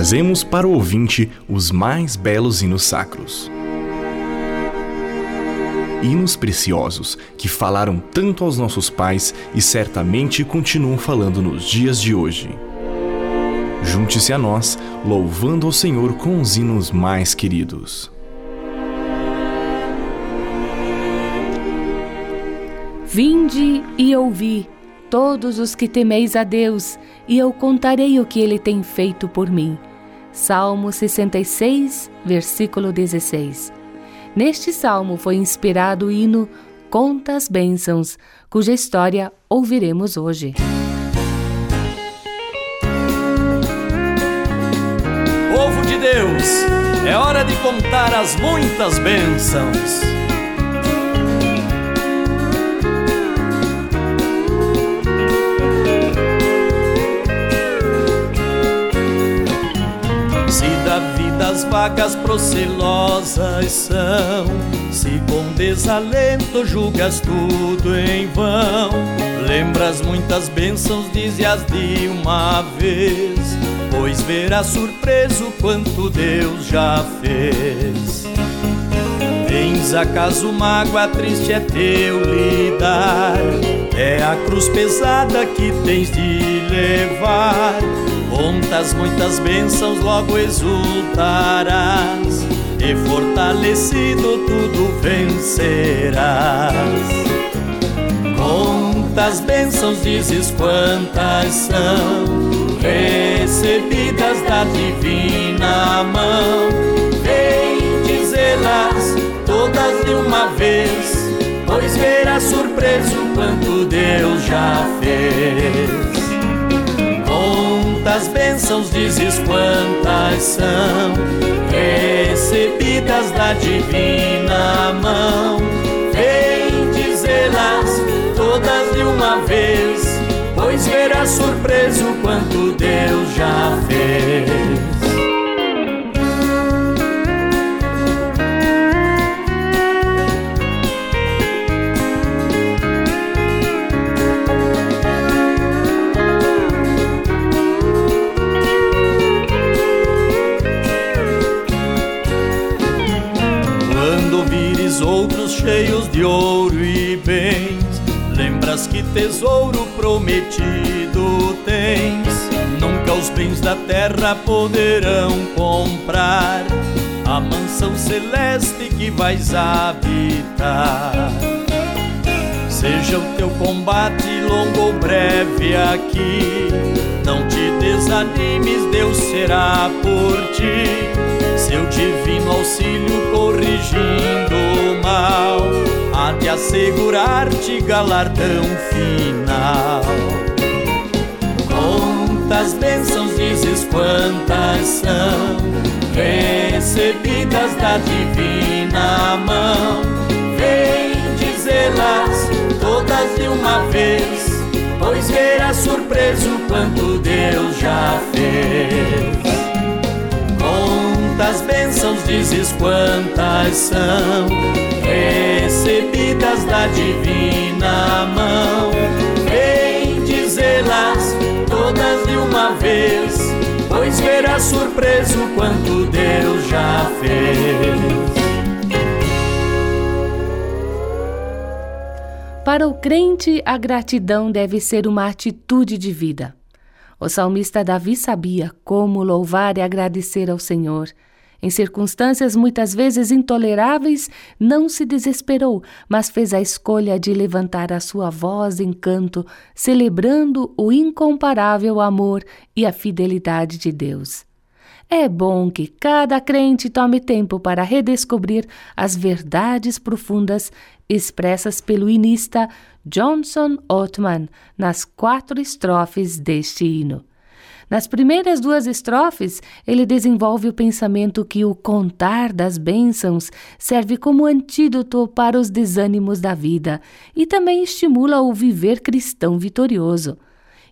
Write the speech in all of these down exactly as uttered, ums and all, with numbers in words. trazemos para o ouvinte os mais belos hinos sacros. Hinos preciosos que falaram tanto aos nossos pais e certamente continuam falando nos dias de hoje. Junte-se a nós, louvando ao Senhor com os hinos mais queridos. Vinde e ouvi, todos os que temeis a Deus, e eu contarei o que Ele tem feito por mim. Salmo sessenta e seis, versículo dezesseis. Neste salmo foi inspirado o hino Conta as Bênçãos, cuja história ouviremos hoje. Povo de Deus, é hora de contar as muitas bênçãos. Se da vida as vacas procelosas são, se com desalento julgas tudo em vão, lembras muitas bênçãos, dize-as de uma vez, pois verás surpreso quanto Deus já fez. Tens acaso mágoa, triste é teu lidar, é a cruz pesada que tens de levar. Contas muitas bênçãos, logo exultarás, e fortalecido tudo vencerás. Contas bênçãos, dizes quantas são, recebidas da divina mão. Vem dizê-las todas de uma vez, pois verás surpreso quanto Deus já fez. Quantas bênçãos, dizes quantas são, recebidas da divina mão. Vem dizê-las todas de uma vez, pois verás surpreso quanto Deus já fez. Outros cheios de ouro e bens, lembras que tesouro prometido tens. Nunca os bens da terra poderão comprar a mansão celeste que vais habitar. Seja o teu combate longo ou breve aqui, não te desanimes, Deus será por ti. Seu divino auxílio corrigindo o mal, há de assegurar-te galardão final. Quantas bênçãos, dizes quantas são, recebidas da divina mão. Vem dizê-las todas de uma vez, pois verás surpreso quanto Deus já fez. Quantas bênçãos, dizes quantas são, recebidas da divina mão. Vem dizê-las todas de uma vez, pois verás surpreso quanto Deus já fez. Para o crente, a gratidão deve ser uma atitude de vida. O salmista Davi sabia como louvar e agradecer ao Senhor. Em circunstâncias muitas vezes intoleráveis, não se desesperou, mas fez a escolha de levantar a sua voz em canto, celebrando o incomparável amor e a fidelidade de Deus. É bom que cada crente tome tempo para redescobrir as verdades profundas expressas pelo hinista Johnson Oatman nas quatro estrofes deste hino. Nas primeiras duas estrofes, ele desenvolve o pensamento que o contar das bênçãos serve como antídoto para os desânimos da vida e também estimula o viver cristão vitorioso.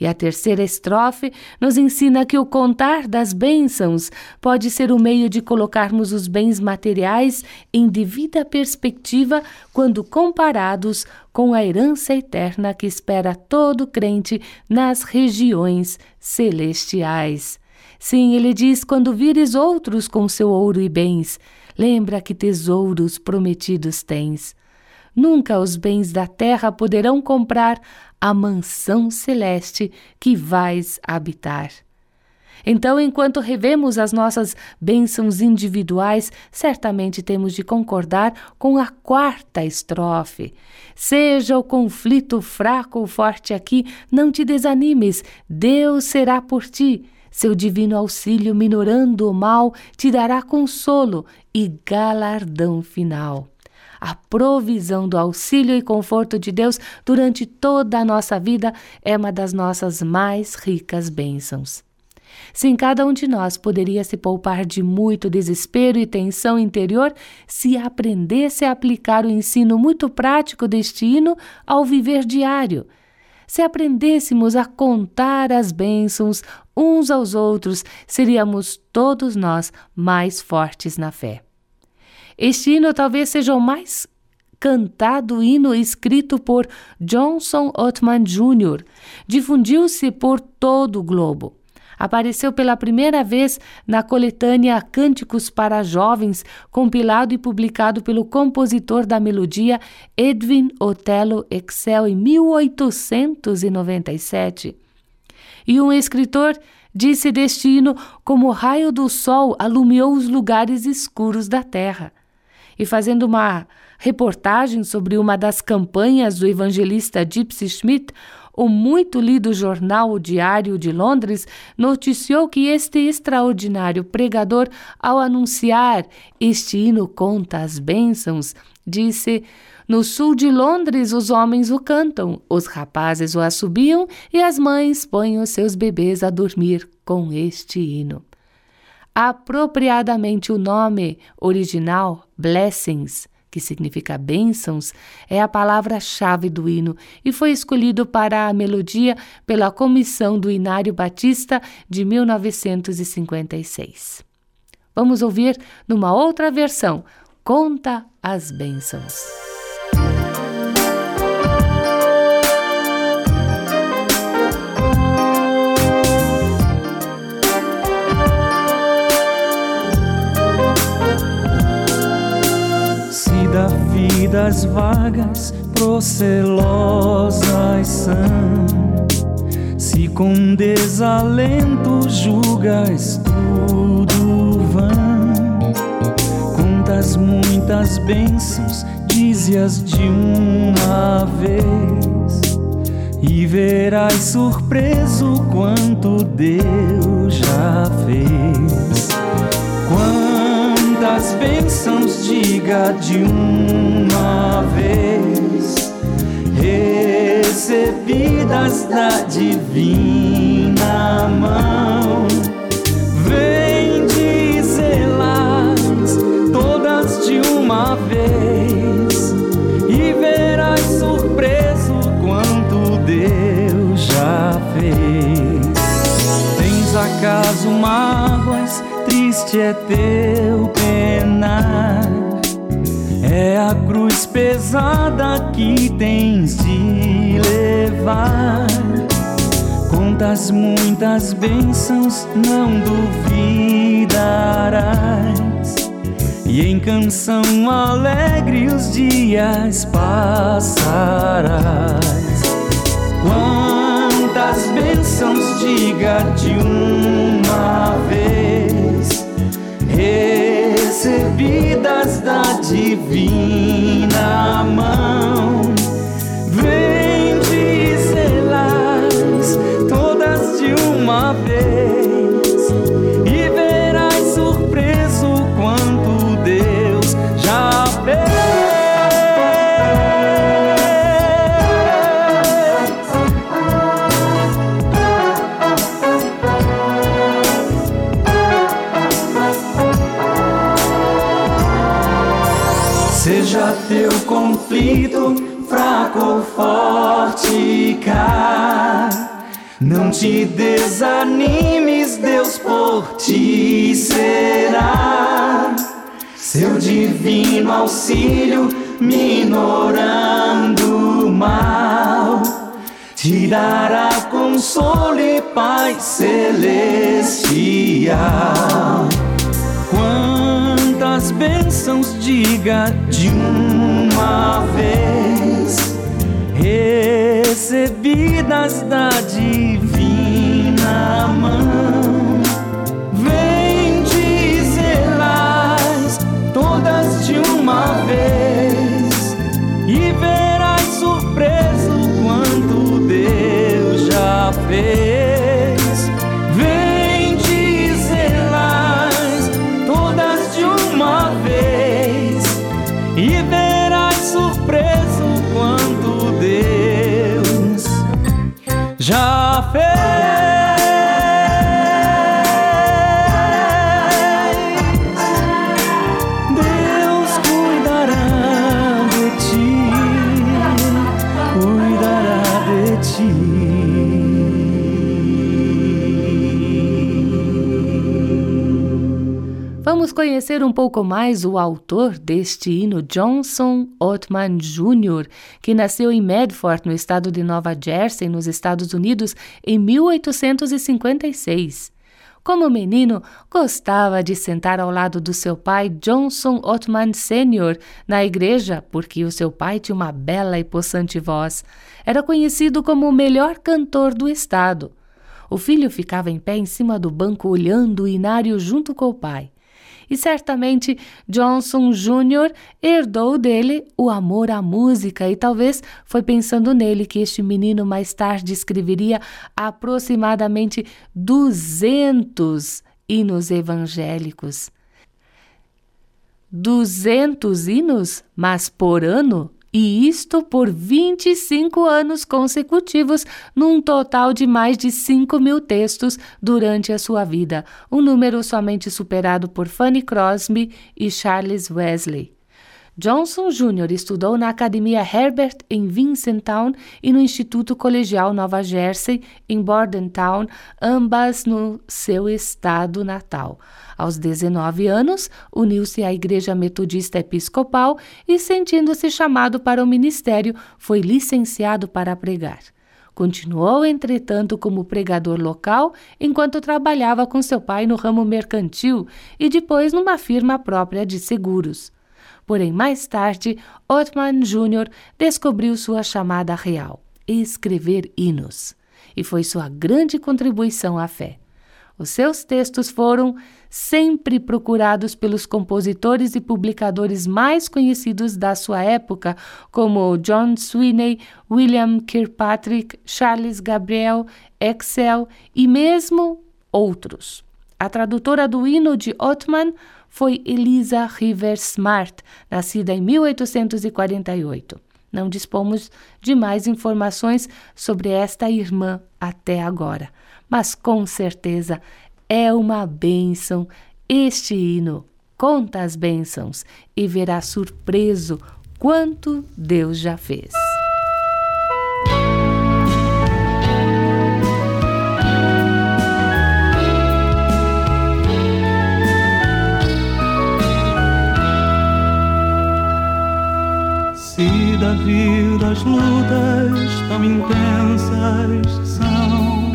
E a terceira estrofe nos ensina que o contar das bênçãos pode ser o meio de colocarmos os bens materiais em devida perspectiva quando comparados com a herança eterna que espera todo crente nas regiões celestiais. Sim, ele diz, quando vires outros com seu ouro e bens, lembra que tesouros prometidos tens. Nunca os bens da terra poderão comprar a mansão celeste que vais habitar. Então, enquanto revemos as nossas bênçãos individuais, certamente temos de concordar com a quarta estrofe. Seja o conflito fraco ou forte aqui, não te desanimes, Deus será por ti. Seu divino auxílio, minorando o mal, te dará consolo e galardão final. A provisão do auxílio e conforto de Deus durante toda a nossa vida é uma das nossas mais ricas bênçãos. Sim, cada um de nós poderia se poupar de muito desespero e tensão interior se aprendesse a aplicar o ensino muito prático deste hino ao viver diário. Se aprendêssemos a contar as bênçãos uns aos outros, seríamos todos nós mais fortes na fé. Este hino talvez seja o mais cantado hino escrito por Johnson Oatman Júnior Difundiu-se por todo o globo. Apareceu pela primeira vez na coletânea Cânticos para Jovens, compilado e publicado pelo compositor da melodia Edwin Othello Excel em mil oitocentos e noventa e sete. E um escritor disse deste hino como o raio do sol alumiou os lugares escuros da terra. E fazendo uma reportagem sobre uma das campanhas do evangelista Gipsy Smith, o muito lido jornal O Diário de Londres noticiou que este extraordinário pregador, ao anunciar este hino conta as bênçãos, disse: no sul de Londres os homens o cantam, os rapazes o assobiam e as mães põem os seus bebês a dormir com este hino. Apropriadamente o nome original, Blessings, que significa bênçãos, é a palavra-chave do hino e foi escolhido para a melodia pela Comissão do Hinário Batista de mil novecentos e cinquenta e seis. Vamos ouvir numa outra versão, Conta as Bênçãos. Da vidas vagas procelosas são, se com desalento julgas tudo vão, contas muitas bênçãos, dize-as de uma vez, e verás surpreso quanto Deus já fez. Quando das bênçãos diga de uma vez, recebidas da divina mão, vem dizê-las todas de uma vez, e verás surpreso quanto Deus já fez. Tens acaso mágoas? Triste é teu penar, é a cruz pesada que tens de levar. Contas muitas bênçãos, não duvidarás, e em canção alegre os dias passarás. Quantas bênçãos diga de uma vez, recebidas da divina mão, vem dizê-las todas de uma vez, e verás surpreso quanto Deus já fez. Seja teu conflito fraco ou forte, cá, não te desanimes, Deus por ti será. Seu divino auxílio, minorando o mal, te dará consolo e paz celestial. Quantas bênçãos, diga de uma vez, recebidas da divina mão. Vem dizê-las todas de uma vez e verás surpreso quanto Deus já fez. Vem dizê-las todas de uma vez e verás surpreso quanto Deus já fez. Vamos conhecer um pouco mais o autor deste hino, Johnson Oatman Júnior, que nasceu em Medford, no estado de Nova Jersey, nos Estados Unidos, em mil oitocentos e cinquenta e seis. Como menino, gostava de sentar ao lado do seu pai, Johnson Oatman Sênior, na igreja, porque o seu pai tinha uma bela e possante voz. Era conhecido como o melhor cantor do estado. O filho ficava em pé em cima do banco, olhando o hinário junto com o pai. E certamente Johnson Júnior herdou dele o amor à música e talvez foi pensando nele que este menino mais tarde escreveria aproximadamente duzentos hinos evangélicos. duzentos hinos, mas por ano? E isto por vinte e cinco anos consecutivos, num total de mais de cinco mil textos durante a sua vida, um número somente superado por Fanny Crosby e Charles Wesley. Johnson Júnior estudou na Academia Herbert em Vincentown e no Instituto Colegial Nova Jersey em Bordentown, ambas no seu estado natal. Aos dezenove anos, uniu-se à Igreja Metodista Episcopal e, sentindo-se chamado para o ministério, foi licenciado para pregar. Continuou, entretanto, como pregador local, enquanto trabalhava com seu pai no ramo mercantil e depois numa firma própria de seguros. Porém, mais tarde, Oatman Júnior descobriu sua chamada real, escrever hinos, e foi sua grande contribuição à fé. Os seus textos foram sempre procurados pelos compositores e publicadores mais conhecidos da sua época, como John Sweeney, William Kirkpatrick, Charles Gabriel, Excel e mesmo outros. A tradutora do hino de Oatman foi Elisa Rivers Smart, nascida em mil oitocentos e quarenta e oito. Não dispomos de mais informações sobre esta irmã até agora, mas com certeza é uma bênção este hino. Conta as bênçãos e verá surpreso quanto Deus já fez. Se da vida as lutas tão intensas são,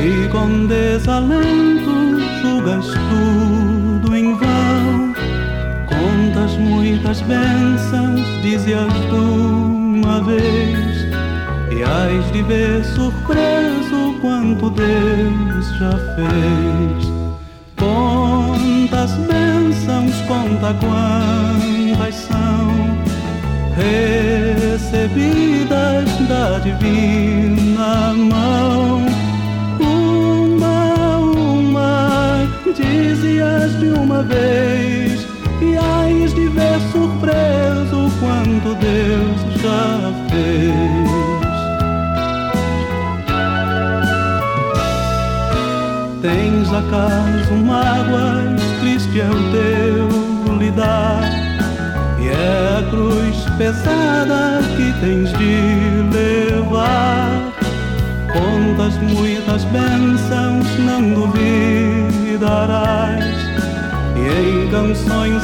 e com desalento julgas tudo em vão, contas muitas bênçãos, dize-as de uma vez, e hás de ver surpreso quanto Deus já fez. Conta as bênçãos, conta quantas são recebidas da divina mão. Uma, uma, dize-as de uma vez, e hás de ver surpreso quanto Deus já fez. Tens acaso mágoas, triste é o teu lidar, e é a cruz pesada que tens de levar. Contas muitas bênçãos, não duvidarás, e em canções